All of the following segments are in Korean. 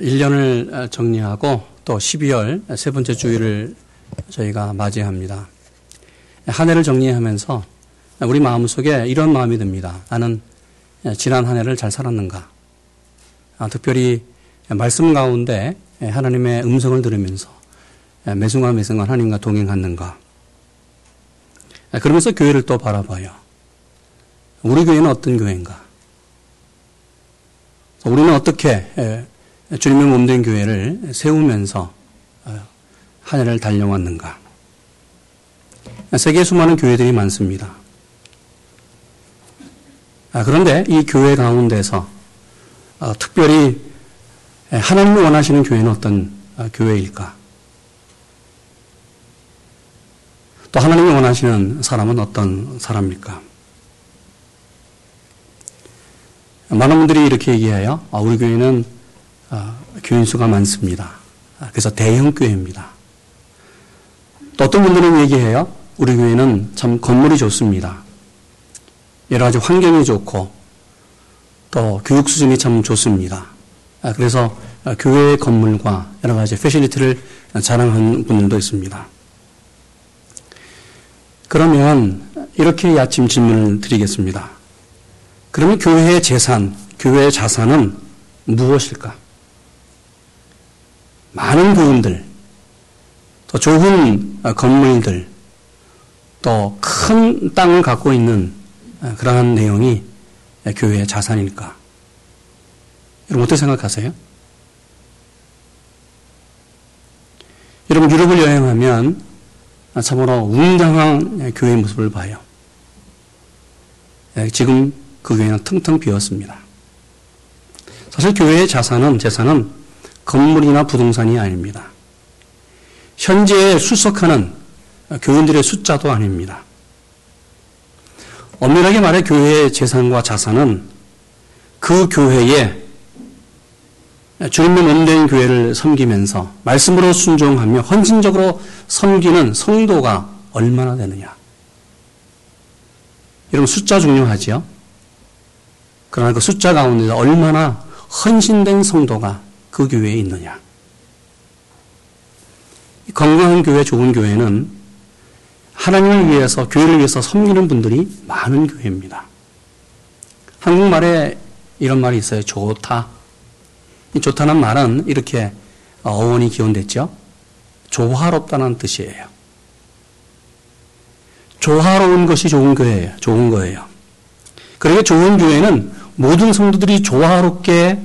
1년을 정리하고 또 12월 세 번째 주일을 저희가 맞이합니다. 한 해를 정리하면서 우리 마음속에 이런 마음이 듭니다. 나는 지난 한 해를 잘 살았는가? 특별히 말씀 가운데 하나님의 음성을 들으면서 매순간매순간 하나님과 동행하는가? 그러면서 교회를 또 바라봐요. 우리 교회는 어떤 교회인가? 우리는 어떻게 주님의 몸된 교회를 세우면서 한 해를 달려왔는가? 세계 수많은 교회들이 많습니다. 그런데 이 교회 가운데서 특별히 하나님을 원하시는 교회는 어떤 교회일까? 또 하나님이 원하시는 사람은 어떤 사람일까? 많은 분들이 이렇게 얘기해요. 우리 교회는 교인 수가 많습니다. 그래서 대형 교회입니다. 또 어떤 분들은 얘기해요. 우리 교회는 참 건물이 좋습니다. 여러 가지 환경이 좋고 또 교육 수준이 참 좋습니다. 그래서 교회 건물과 여러 가지 패시리티를 자랑하는 분들도 있습니다. 그러면 이렇게 야침 질문을 드리겠습니다. 그러면 교회의 재산, 교회의 자산은 무엇일까? 많은 교인들, 또 좋은 건물들, 또 큰 땅을 갖고 있는 그러한 내용이 교회의 자산일까? 여러분 어떻게 생각하세요? 여러분 유럽을 여행하면 참으로 웅장한 교회의 모습을 봐요. 지금 그 교회는 텅텅 비었습니다. 사실 교회의 재산은 건물이나 부동산이 아닙니다. 현재에 출석하는 교인들의 숫자도 아닙니다. 엄밀하게 말해 교회의 재산과 자산은 그 교회에 주님의 몸된 교회를 섬기면서 말씀으로 순종하며 헌신적으로 섬기는 성도가 얼마나 되느냐. 여러분 숫자 중요하지요? 그러나 그 숫자 가운데 얼마나 헌신된 성도가 그 교회에 있느냐. 건강한 교회, 좋은 교회는 하나님을 위해서, 교회를 위해서 섬기는 분들이 많은 교회입니다. 한국말에 이런 말이 있어요. 좋다. 이 좋다는 말은 이렇게 어원이 기원됐죠. 조화롭다는 뜻이에요. 조화로운 것이 좋은 교회예요. 좋은 거예요. 그러게 좋은 교회는 모든 성도들이 조화롭게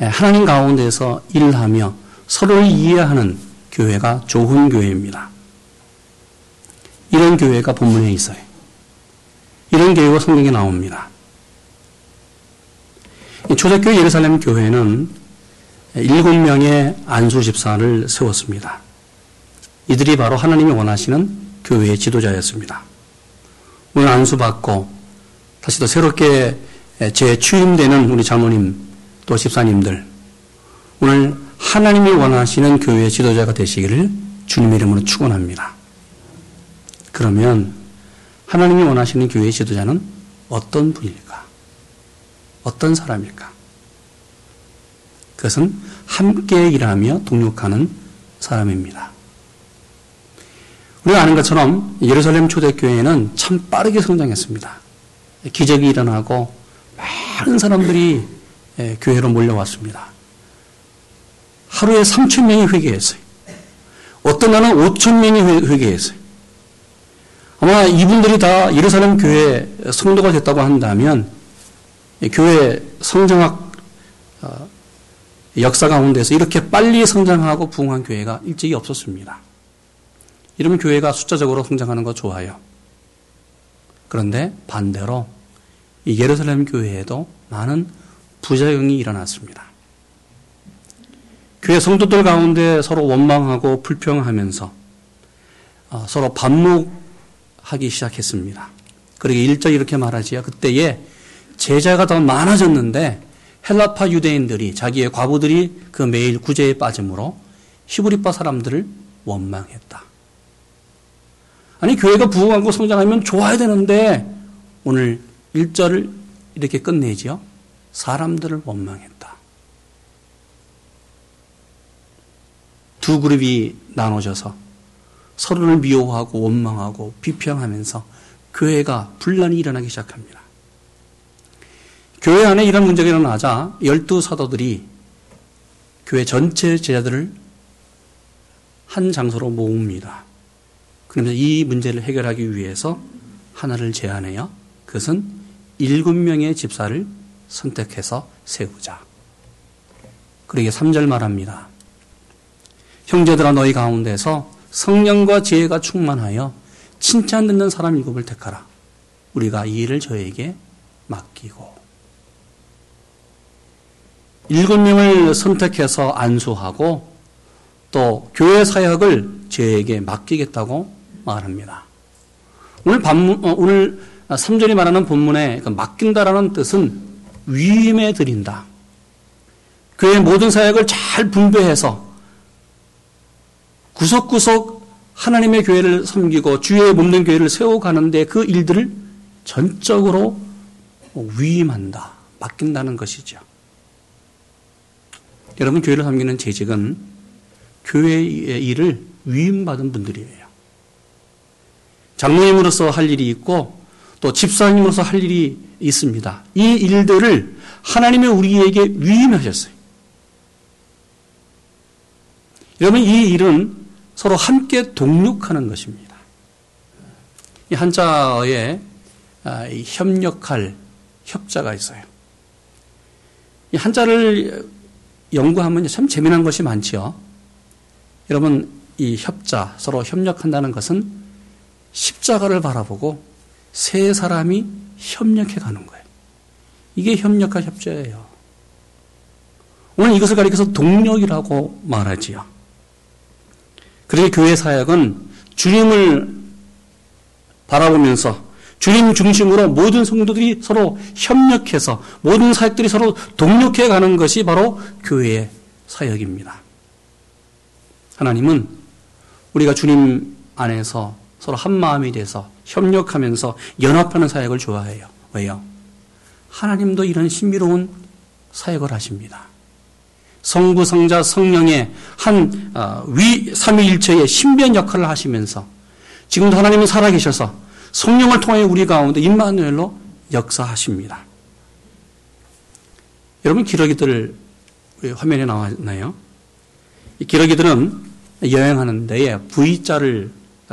하나님 가운데서 일하며 서로를 이해하는 교회가 좋은 교회입니다. 이런 교회가 본문에 있어요. 이런 교회가 성경에 나옵니다. 초대교회 예루살렘 교회는 7명의 안수 집사를 세웠습니다. 이들이 바로 하나님이 원하시는 교회의 지도자였습니다. 오늘 안수받고 다시 또 새롭게 재취임되는 우리 장로님 또 집사님들, 오늘 하나님이 원하시는 교회의 지도자가 되시기를 주님의 이름으로 축원합니다. 그러면 하나님이 원하시는 교회의 지도자는 어떤 분일까? 어떤 사람일까? 그것은 함께 일하며 동역하는 사람입니다. 우리가 아는 것처럼 예루살렘 초대교회는 참 빠르게 성장했습니다. 기적이 일어나고 많은 사람들이 교회로 몰려왔습니다. 하루에 3,000명이 회개했어요. 어떤 날은 5,000명이 회개했어요. 아마 이분들이 다 예루살렘 교회 성도가 됐다고 한다면 교회 성장학 역사 가운데서 이렇게 빨리 성장하고 부흥한 교회가 일찍이 없었습니다. 이러면 교회가 숫자적으로 성장하는 거 좋아요. 그런데 반대로 이 예루살렘 교회에도 많은 부작용이 일어났습니다. 교회 성도들 가운데 서로 원망하고 불평하면서 서로 반목하기 시작했습니다. 그러게 1절 이렇게 말하지요. 그때에 제자가 더 많아졌는데 헬라파 유대인들이 자기의 과부들이 그 매일 구제에 빠짐으로 히브리파 사람들을 원망했다. 아니 교회가 부흥하고 성장하면 좋아야 되는데 오늘 1절을 이렇게 끝내지요. 사람들을 원망했다. 두 그룹이 나눠져서 서로를 미워하고 원망하고 비평하면서 교회가 분란이 일어나기 시작합니다. 교회 안에 이런 문제가 일어나자 12 사도들이 교회 전체 제자들을 한 장소로 모읍니다. 그러면서 이 문제를 해결하기 위해서 하나를 제안해요. 그것은 7명의 집사를 선택해서 세우자. 그러기에 3절 말합니다. 형제들아 너희 가운데서 성령과 지혜가 충만하여 칭찬 듣는 사람 7을 택하라. 우리가 이 일을 저에게 맡기고. 7명을 선택해서 안수하고 또 교회 사역을 저에게 맡기겠다고 말합니다. 오늘 3절이 말하는 본문에 맡긴다라는 뜻은 위임해 드린다. 교회의 모든 사역을 잘 분배해서 구석구석 하나님의 교회를 섬기고 주의 몸된 교회를 세워가는데 그 일들을 전적으로 위임한다, 맡긴다는 것이죠. 여러분, 교회를 섬기는 재직은 교회의 일을 위임받은 분들이에요. 장로님으로서 할 일이 있고 또 집사님으로서 할 일이 있습니다. 이 일들을 하나님이 우리에게 위임하셨어요. 여러분, 이 일은 서로 함께 동력하는 것입니다. 이 한자어에 협력할 협자가 있어요. 이 한자를 연구하면 참 재미난 것이 많지요. 여러분, 이 협자, 서로 협력한다는 것은 십자가를 바라보고 세 사람이 협력해 가는 거예요. 이게 협력과 협자예요. 오늘 이것을 가리켜서 동력이라고 말하지요. 그러게 교회 사역은 주님을 바라보면서 주님 중심으로 모든 성도들이 서로 협력해서 모든 사역들이 서로 동력해 가는 것이 바로 교회의 사역입니다. 하나님은 우리가 주님 안에서 서로 한 마음이 돼서 협력하면서 연합하는 사역을 좋아해요. 왜요? 하나님도 이런 신비로운 사역을 하십니다. 성부, 성자, 성령의 한 삼위일체의 신비한 역할을 하시면서 지금도 하나님은 살아계셔서 성령을 통해 우리 가운데 임마누엘로 역사하십니다. 여러분, 기러기들 화면에 나왔나요? 이 기러기들은 여행하는 데에 V자를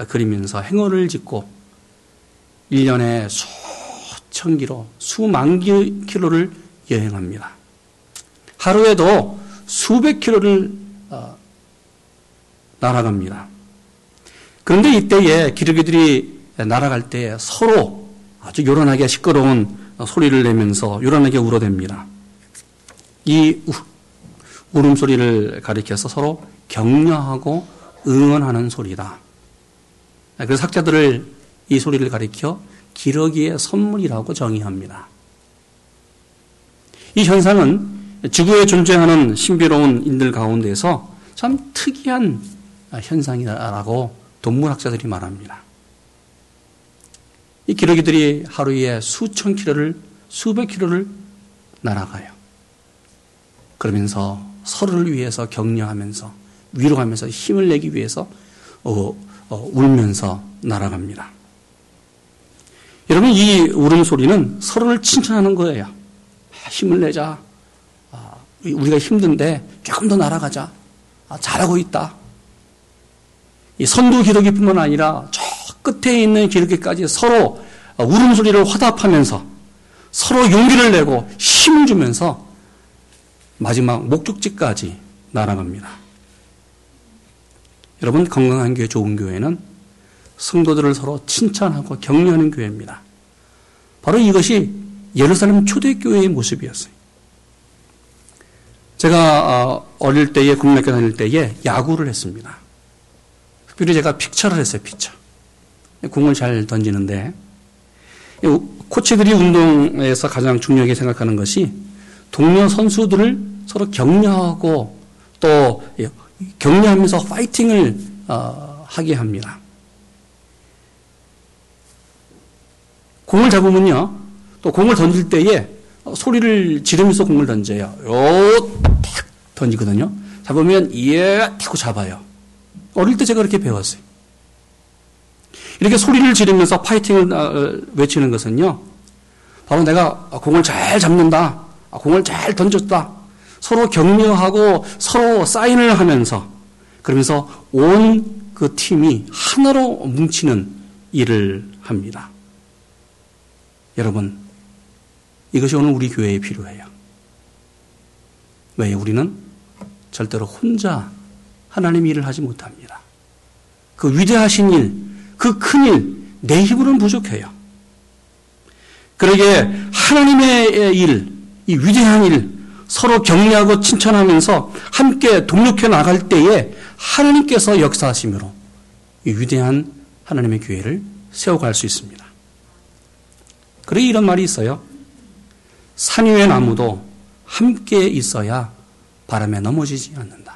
그리면서 행어를 짓고 1년에 수천 킬로, 수만 킬로를 여행합니다. 하루에도 수백 킬로를 날아갑니다. 그런데 이때에 기러기들이 날아갈 때 서로 아주 요란하게 시끄러운 소리를 내면서 요란하게 울어댑니다. 이 울음소리를 가리켜서 서로 격려하고 응원하는 소리다. 그래서 학자들을 이 소리를 가리켜 기러기의 선물이라고 정의합니다. 이 현상은 지구에 존재하는 신비로운 인들 가운데서 참 특이한 현상이라고 동물학자들이 말합니다. 이 기러기들이 하루에 수천 킬로를, 수백 킬로를 날아가요. 그러면서 서로를 위해서 격려하면서 위로하면서 힘을 내기 위해서 울면서 날아갑니다. 여러분, 이 울음소리는 서로를 칭찬하는 거예요. 힘을 내자. 우리가 힘든데 조금 더 날아가자. 잘하고 있다. 이 선두 기러기뿐만 아니라 저 끝에 있는 기러기까지 서로 울음소리를 화답하면서 서로 용기를 내고 힘을 주면서 마지막 목적지까지 날아갑니다. 여러분, 건강한 교회, 좋은 교회는 성도들을 서로 칭찬하고 격려하는 교회입니다. 바로 이것이 예루살렘 초대교회의 모습이었어요. 제가 어릴 때에 국민학교 다닐 때에 야구를 했습니다. 특별히 제가 피처를 했어요. 피처. 공을 잘 던지는데 코치들이 운동에서 가장 중요하게 생각하는 것이 동료 선수들을 서로 격려하고 또 격려하면서 파이팅을 하게 합니다. 공을 잡으면요. 또 공을 던질 때에 소리를 지르면서 공을 던져요. 요 탁 던지거든요. 잡으면 예 하고 잡아요. 어릴 때 제가 그렇게 배웠어요. 이렇게 소리를 지르면서 파이팅을 외치는 것은요, 바로 내가 공을 잘 잡는다, 공을 잘 던졌다, 서로 격려하고 서로 사인을 하면서, 그러면서 온 그 팀이 하나로 뭉치는 일을 합니다. 여러분, 이것이 오늘 우리 교회에 필요해요. 왜? 우리는 절대로 혼자 하나님 일을 하지 못합니다. 그 위대하신 일, 그 큰 일, 내 힘으로는 부족해요. 그러기에 하나님의 일, 이 위대한 일, 서로 격려하고 칭찬하면서 함께 동력해 나갈 때에 하나님께서 역사하심으로 이 위대한 하나님의 교회를 세워갈 수 있습니다. 그래, 이런 말이 있어요. 산 위의 나무도 함께 있어야 바람에 넘어지지 않는다.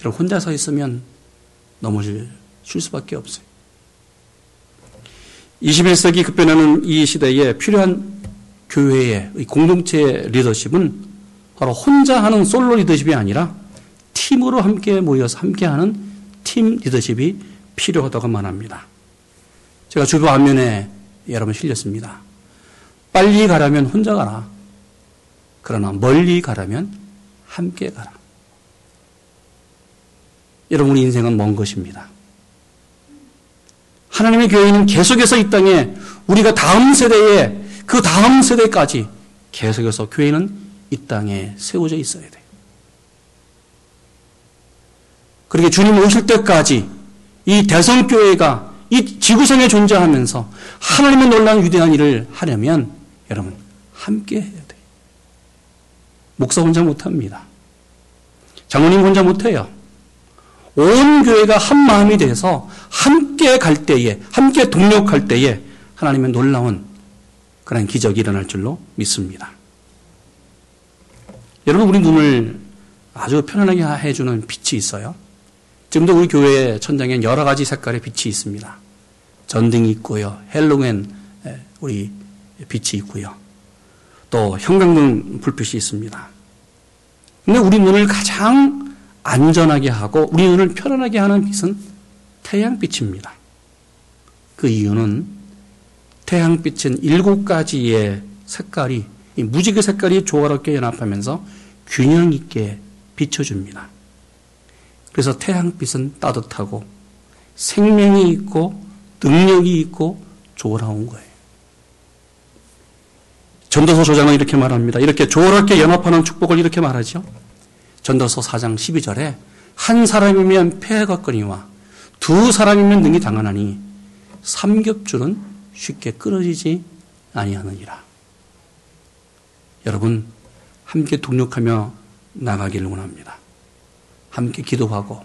여러분, 혼자 서 있으면 넘어질 수밖에 없어요. 21세기 급변하는 이 시대에 필요한 교회의 공동체 리더십은 바로 혼자 하는 솔로 리더십이 아니라 팀으로 함께 모여서 함께하는 팀 리더십이 필요하다고 말합니다. 제가 주부 안면에 여러 번 실렸습니다. 빨리 가라면 혼자 가라. 그러나 멀리 가라면 함께 가라. 여러분, 우리 인생은 먼 것입니다. 하나님의 교회는 계속해서 이 땅에, 우리가 다음 세대에, 그 다음 세대까지 계속해서 교회는 이 땅에 세워져 있어야 돼요. 그렇게 주님 오실 때까지 이 대성교회가 이 지구상에 존재하면서 하나님의 놀라운 위대한 일을 하려면 여러분 함께 해야 돼요. 목사 혼자 못합니다. 장로님 혼자 못해요. 온 교회가 한 마음이 돼서 함께 갈 때에, 함께 동력할 때에 하나님의 놀라운 그런 기적이 일어날 줄로 믿습니다. 여러분, 우리 눈을 아주 편안하게 해주는 빛이 있어요. 지금도 우리 교회 천장엔 여러 가지 색깔의 빛이 있습니다. 전등이 있고요, 헬로겐 우리 빛이 있고요, 또 형광등 불빛이 있습니다. 근데 우리 눈을 가장 안전하게 하고 우리 눈을 편안하게 하는 빛은 태양빛입니다. 그 이유는 태양빛은 7가지의 색깔이, 이 무지개 색깔이 조화롭게 연합하면서 균형 있게 비춰줍니다. 그래서 태양빛은 따뜻하고 생명이 있고 능력이 있고 조화로운 거예요. 전도서 저자는 이렇게 말합니다. 이렇게 조화롭게 연합하는 축복을 이렇게 말하죠. 전도서 4장 12절에 한 사람이면 패가 거니와 두 사람이면 능히 당하나니 삼겹줄은 쉽게 끊어지지 아니하느니라. 여러분, 함께 동력하며 나가기를 원합니다. 함께 기도하고,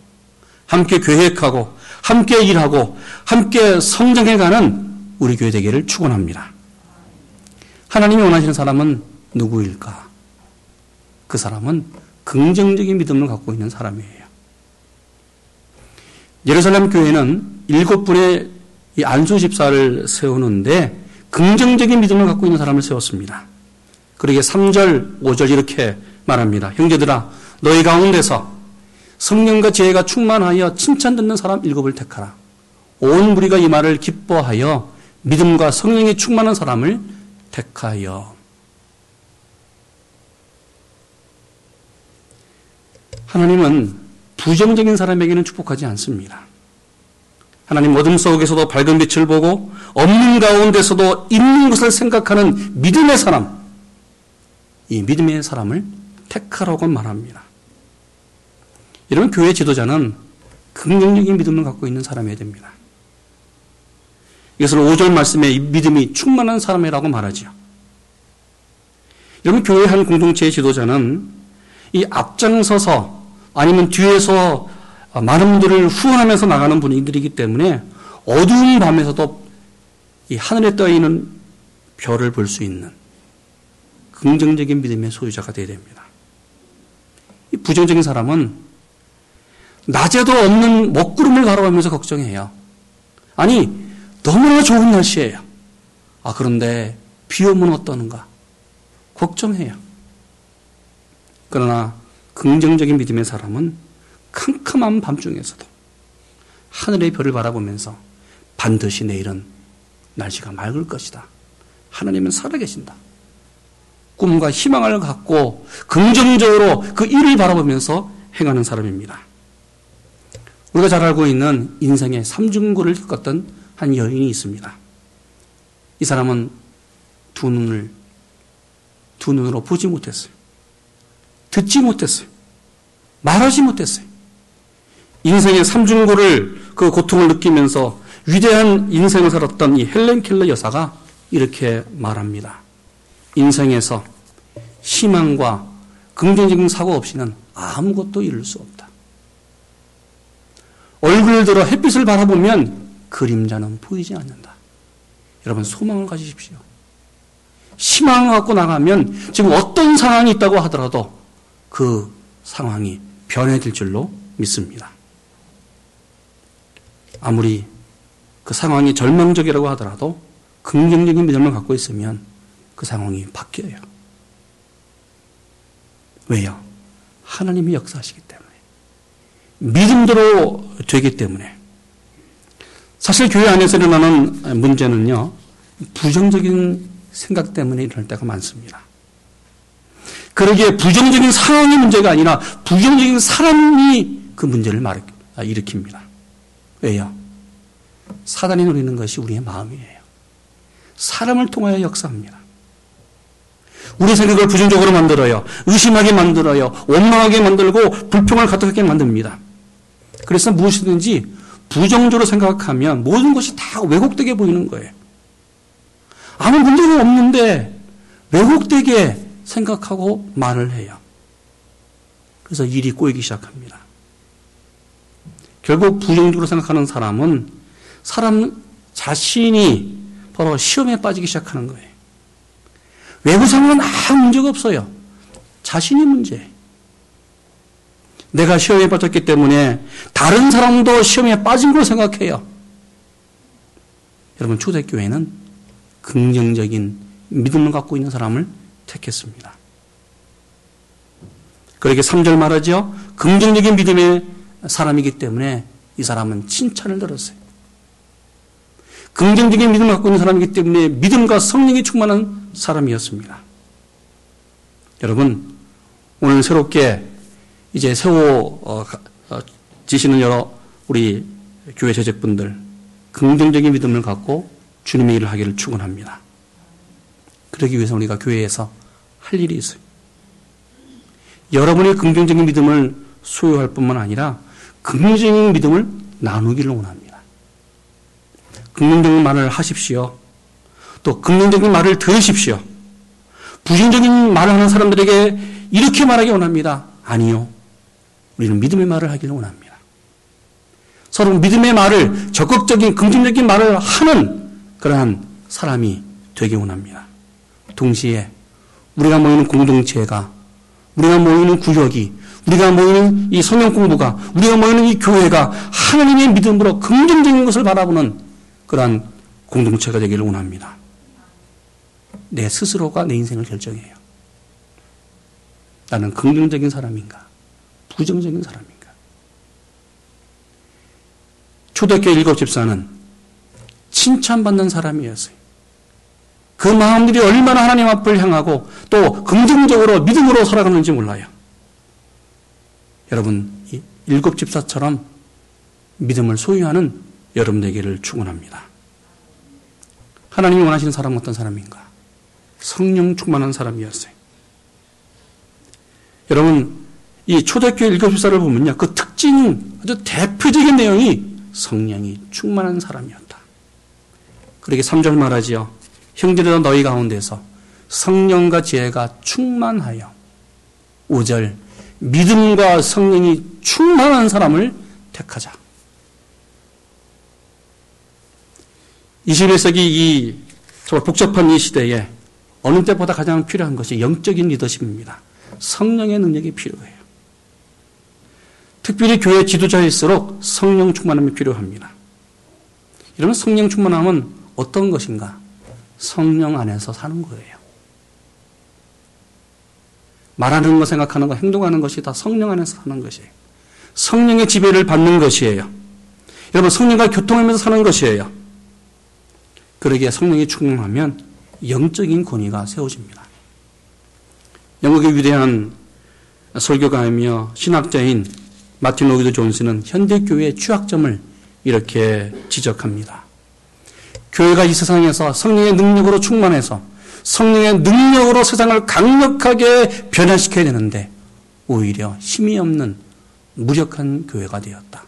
함께 계획하고, 함께 일하고, 함께 성장해가는 우리 교회 되기를 축원합니다. 하나님이 원하시는 사람은 누구일까? 그 사람은 긍정적인 믿음을 갖고 있는 사람이에요. 예루살렘 교회는 7분의 이 안수 집사를 세우는데 긍정적인 믿음을 갖고 있는 사람을 세웠습니다. 그러기에 3절, 5절 이렇게 말합니다. 형제들아, 너희 가운데서 성령과 지혜가 충만하여 칭찬 듣는 사람 7을 택하라. 온 무리가 이 말을 기뻐하여 믿음과 성령이 충만한 사람을 택하여. 하나님은 부정적인 사람에게는 축복하지 않습니다. 하나님 어둠 속에서도 밝은 빛을 보고 없는 가운데서도 있는 것을 생각하는 믿음의 사람, 이 믿음의 사람을 택하라고 말합니다. 이런 교회 지도자는 긍정적인 믿음을 갖고 있는 사람이 됩니다. 이것을 5절 말씀에 믿음이 충만한 사람이라고 말하지요. 여러분, 교회 한 공동체의 지도자는 이 앞장서서 아니면 뒤에서 많은 분들을 후원하면서 나가는 분들이기 때문에 어두운 밤에서도 이 하늘에 떠있는 별을 볼 수 있는 긍정적인 믿음의 소유자가 되어야 됩니다. 이 부정적인 사람은 낮에도 없는 먹구름을 바라보면서 걱정해요. 아니, 너무나 좋은 날씨예요. 아, 그런데 비 오면 어떠는가? 걱정해요. 그러나 긍정적인 믿음의 사람은 캄캄한 밤중에서도 하늘의 별을 바라보면서 반드시 내일은 날씨가 맑을 것이다. 하나님은 살아계신다. 꿈과 희망을 갖고 긍정적으로 그 일을 바라보면서 행하는 사람입니다. 우리가 잘 알고 있는 인생의 삼중고를 겪었던 한 여인이 있습니다. 이 사람은 두 눈으로 보지 못했어요. 듣지 못했어요. 말하지 못했어요. 인생의 삼중고를 그 고통을 느끼면서 위대한 인생을 살았던 이 헬렌 켈러 여사가 이렇게 말합니다. 인생에서 희망과 긍정적인 사고 없이는 아무것도 이룰 수 없다. 얼굴을 들어 햇빛을 바라보면 그림자는 보이지 않는다. 여러분, 소망을 가지십시오. 희망을 갖고 나가면 지금 어떤 상황이 있다고 하더라도 그 상황이 변해질 줄로 믿습니다. 아무리 그 상황이 절망적이라고 하더라도 긍정적인 믿음을 갖고 있으면 그 상황이 바뀌어요. 왜요? 하나님이 역사하시기 때문에. 믿음대로 되기 때문에. 사실 교회 안에서 일어나는 문제는요, 부정적인 생각 때문에 일어날 때가 많습니다. 그러기에 부정적인 상황이 문제가 아니라 부정적인 사람이 그 문제를 일으킵니다. 왜요? 사단이 노리는 것이 우리의 마음이에요. 사람을 통하여 역사합니다. 우리 생각을 부정적으로 만들어요. 의심하게 만들어요. 원망하게 만들고 불평을 가득하게 만듭니다. 그래서 무엇이든지 부정적으로 생각하면 모든 것이 다 왜곡되게 보이는 거예요. 아무 문제가 없는데 왜곡되게 생각하고 말을 해요. 그래서 일이 꼬이기 시작합니다. 결국 부정적으로 생각하는 사람은 사람 자신이 바로 시험에 빠지기 시작하는 거예요. 외부 상황은 아무 문제가 없어요. 자신이 문제예요. 내가 시험에 빠졌기 때문에 다른 사람도 시험에 빠진 걸 생각해요. 여러분, 초대교회는 긍정적인 믿음을 갖고 있는 사람을 택했습니다. 그렇게 3절 말하죠. 긍정적인 믿음의 사람이기 때문에 이 사람은 칭찬을 들었어요. 긍정적인 믿음을 갖고 있는 사람이기 때문에 믿음과 성령이 충만한 사람이었습니다. 여러분, 오늘 새롭게 이제 세워지시는 여러 우리 교회 재직분들, 긍정적인 믿음을 갖고 주님의 일을 하기를 축원합니다. 그러기 위해서 우리가 교회에서 할 일이 있어요. 여러분의 긍정적인 믿음을 소유할 뿐만 아니라 긍정적인 믿음을 나누기를 원합니다. 긍정적인 말을 하십시오. 또 긍정적인 말을 들으십시오. 부정적인 말을 하는 사람들에게 이렇게 말하기 원합니다. 아니요. 우리는 믿음의 말을 하기를 원합니다. 서로 믿음의 말을, 적극적인 긍정적인 말을 하는 그러한 사람이 되기 원합니다. 동시에 우리가 모이는 공동체가, 우리가 모이는 구역이, 우리가 모이는 이 성경 공부가, 우리가 모이는 이 교회가 하나님의 믿음으로 긍정적인 것을 바라보는 그러한 공동체가 되기를 원합니다. 내 스스로가 내 인생을 결정해요. 나는 긍정적인 사람인가? 부정적인 사람인가? 초대교회 일곱 집사는 칭찬받는 사람이었어요. 그 마음들이 얼마나 하나님 앞을 향하고 또 긍정적으로 믿음으로 살아가는지 몰라요. 여러분, 이 일곱 집사처럼 믿음을 소유하는 여러분 되기를 축원합니다. 하나님이 원하시는 사람은 어떤 사람인가? 성령 충만한 사람이었어요. 여러분, 이 초대교회 일곱 집사를 보면요, 그 특징, 아주 대표적인 내용이 성령이 충만한 사람이었다. 그러게 3절 말하지요. 형제들아, 너희 가운데서 성령과 지혜가 충만하여. 5절, 믿음과 성령이 충만한 사람을 택하자. 21세기 이 정말 복잡한 이 시대에 어느 때보다 가장 필요한 것이 영적인 리더십입니다. 성령의 능력이 필요해요. 특별히 교회 지도자일수록 성령 충만함이 필요합니다. 이러면 성령 충만함은 어떤 것인가? 성령 안에서 사는 거예요. 말하는 것, 생각하는 것, 행동하는 것이 다 성령 안에서 사는 것이에요. 성령의 지배를 받는 것이에요. 여러분, 성령과 교통하면서 사는 것이에요. 그러기에 성령이 충만하면 영적인 권위가 세워집니다. 영국의 위대한 설교가이며 신학자인 마틴 로이드 존스는 현대교회의 취약점을 이렇게 지적합니다. 교회가 이 세상에서 성령의 능력으로 충만해서 성령의 능력으로 세상을 강력하게 변화시켜야 되는데 오히려 힘이 없는 무력한 교회가 되었다.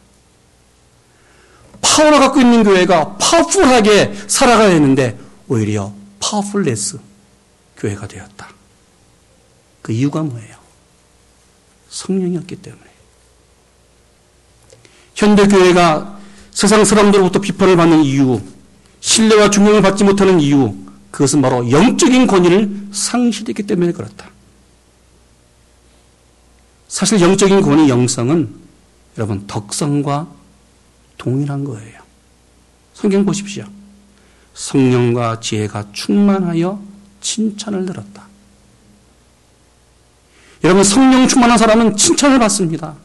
파워를 갖고 있는 교회가 파워풀하게 살아가야 되는데 오히려 파워풀레스 교회가 되었다. 그 이유가 뭐예요? 성령이었기 때문에. 현대교회가 세상 사람들로부터 비판을 받는 이유, 신뢰와 존경을 받지 못하는 이유, 그것은 바로 영적인 권위를 상실했기 때문에 그렇다. 사실 영적인 권위, 영성은 여러분 덕성과 동일한 거예요. 성경 보십시오. 성령과 지혜가 충만하여 칭찬을 들었다. 여러분, 성령 충만한 사람은 칭찬을 받습니다.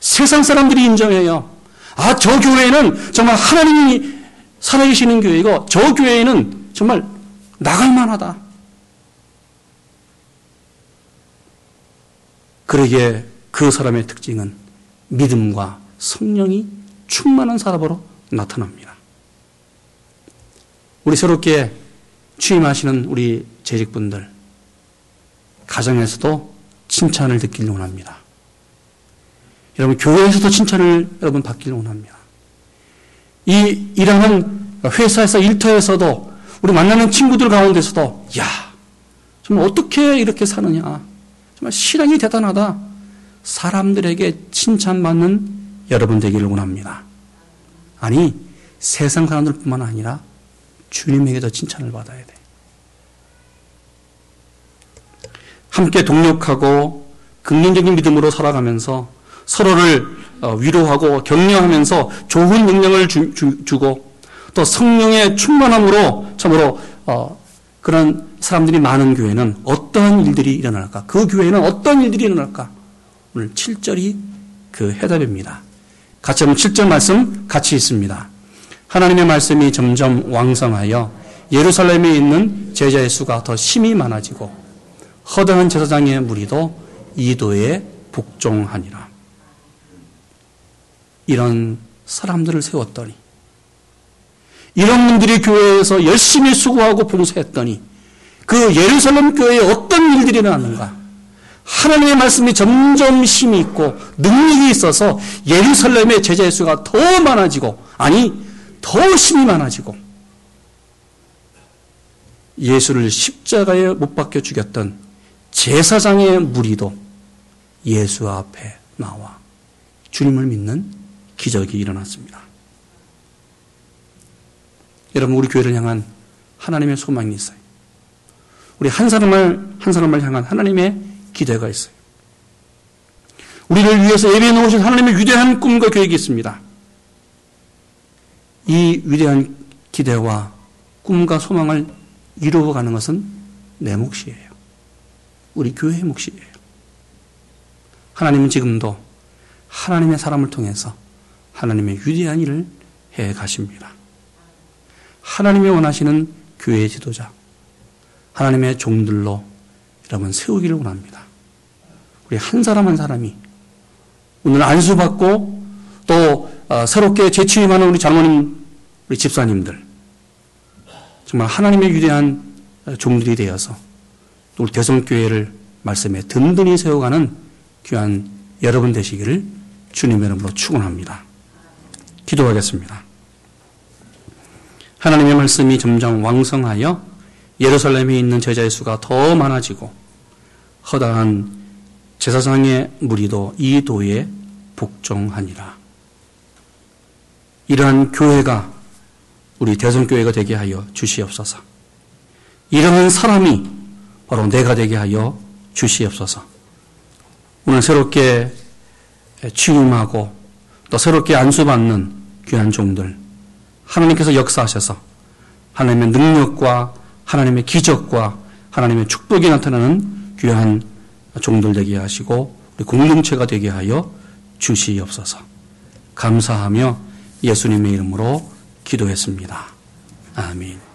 세상 사람들이 인정해요. 아, 저 교회는 정말 하나님이 살아계시는 교회이고 저 교회는 정말 나갈만하다. 그러기에 그 사람의 특징은 믿음과 성령이 충만한 사람으로 나타납니다. 우리 새롭게 취임하시는 우리 재직분들, 가정에서도 칭찬을 듣기를 원합니다. 여러분, 교회에서도 칭찬을 여러분 받기를 원합니다. 이 일하는 회사에서, 일터에서도, 우리 만나는 친구들 가운데서도, 야, 정말 어떻게 이렇게 사느냐, 정말 신앙이 대단하다, 사람들에게 칭찬받는 여러분 되기를 원합니다. 아니, 세상 사람들뿐만 아니라 주님에게도 칭찬을 받아야 돼. 함께 동력하고 긍정적인 믿음으로 살아가면서 서로를 위로하고 격려하면서 좋은 영향을 주고 또 성령의 충만함으로 참으로 그런 사람들이 많은 교회는 어떠한 일들이 일어날까? 그 교회는 어떤 일들이 일어날까? 오늘 7절이 그 해답입니다. 같이 한번 7절 말씀 같이 있습니다. 하나님의 말씀이 점점 왕성하여 예루살렘에 있는 제자의 수가 더 심히 많아지고 허다한 제사장의 무리도 이도에 복종하니라. 이런 사람들을 세웠더니, 이런 분들이 교회에서 열심히 수고하고 봉사했더니 그 예루살렘 교회에 어떤 일들이 일어났는가? 하나님의 말씀이 점점 힘이 있고 능력이 있어서 예루살렘의 제자의 수가 더 많아지고, 아니 더 힘이 많아지고, 예수를 십자가에 못 박혀 죽였던 제사장의 무리도 예수 앞에 나와 주님을 믿는 기적이 일어났습니다. 여러분, 우리 교회를 향한 하나님의 소망이 있어요. 우리 한 사람을 향한 하나님의 기대가 있어요. 우리를 위해서 예비해 놓으신 하나님의 위대한 꿈과 계획이 있습니다. 이 위대한 기대와 꿈과 소망을 이루어가는 것은 내 몫이에요. 우리 교회의 몫이에요. 하나님은 지금도 하나님의 사람을 통해서 하나님의 위대한 일을 해가십니다. 하나님이 원하시는 교회의 지도자, 하나님의 종들로 여러분 세우기를 원합니다. 우리 한 사람 한 사람이 오늘 안수받고 또 새롭게 재취임하는 우리 장모님, 우리 집사님들, 정말 하나님의 위대한 종들이 되어서 우리 대성교회를 말씀에 든든히 세워가는 귀한 여러분 되시기를 주님의 이름으로 축원합니다. 기도하겠습니다. 하나님의 말씀이 점점 왕성하여 예루살렘에 있는 제자의 수가 더 많아지고 허다한 제사장의 무리도 이 도에 복종하니라. 이러한 교회가 우리 대성교회가 되게 하여 주시옵소서. 이러한 사람이 바로 내가 되게 하여 주시옵소서. 오늘 새롭게 취임하고 또 새롭게 안수받는 귀한 종들, 하나님께서 역사하셔서 하나님의 능력과 하나님의 기적과 하나님의 축복이 나타나는 귀한 종들 되게 하시고 우리 공동체가 되게 하여 주시옵소서. 감사하며 예수님의 이름으로 기도했습니다. 아멘.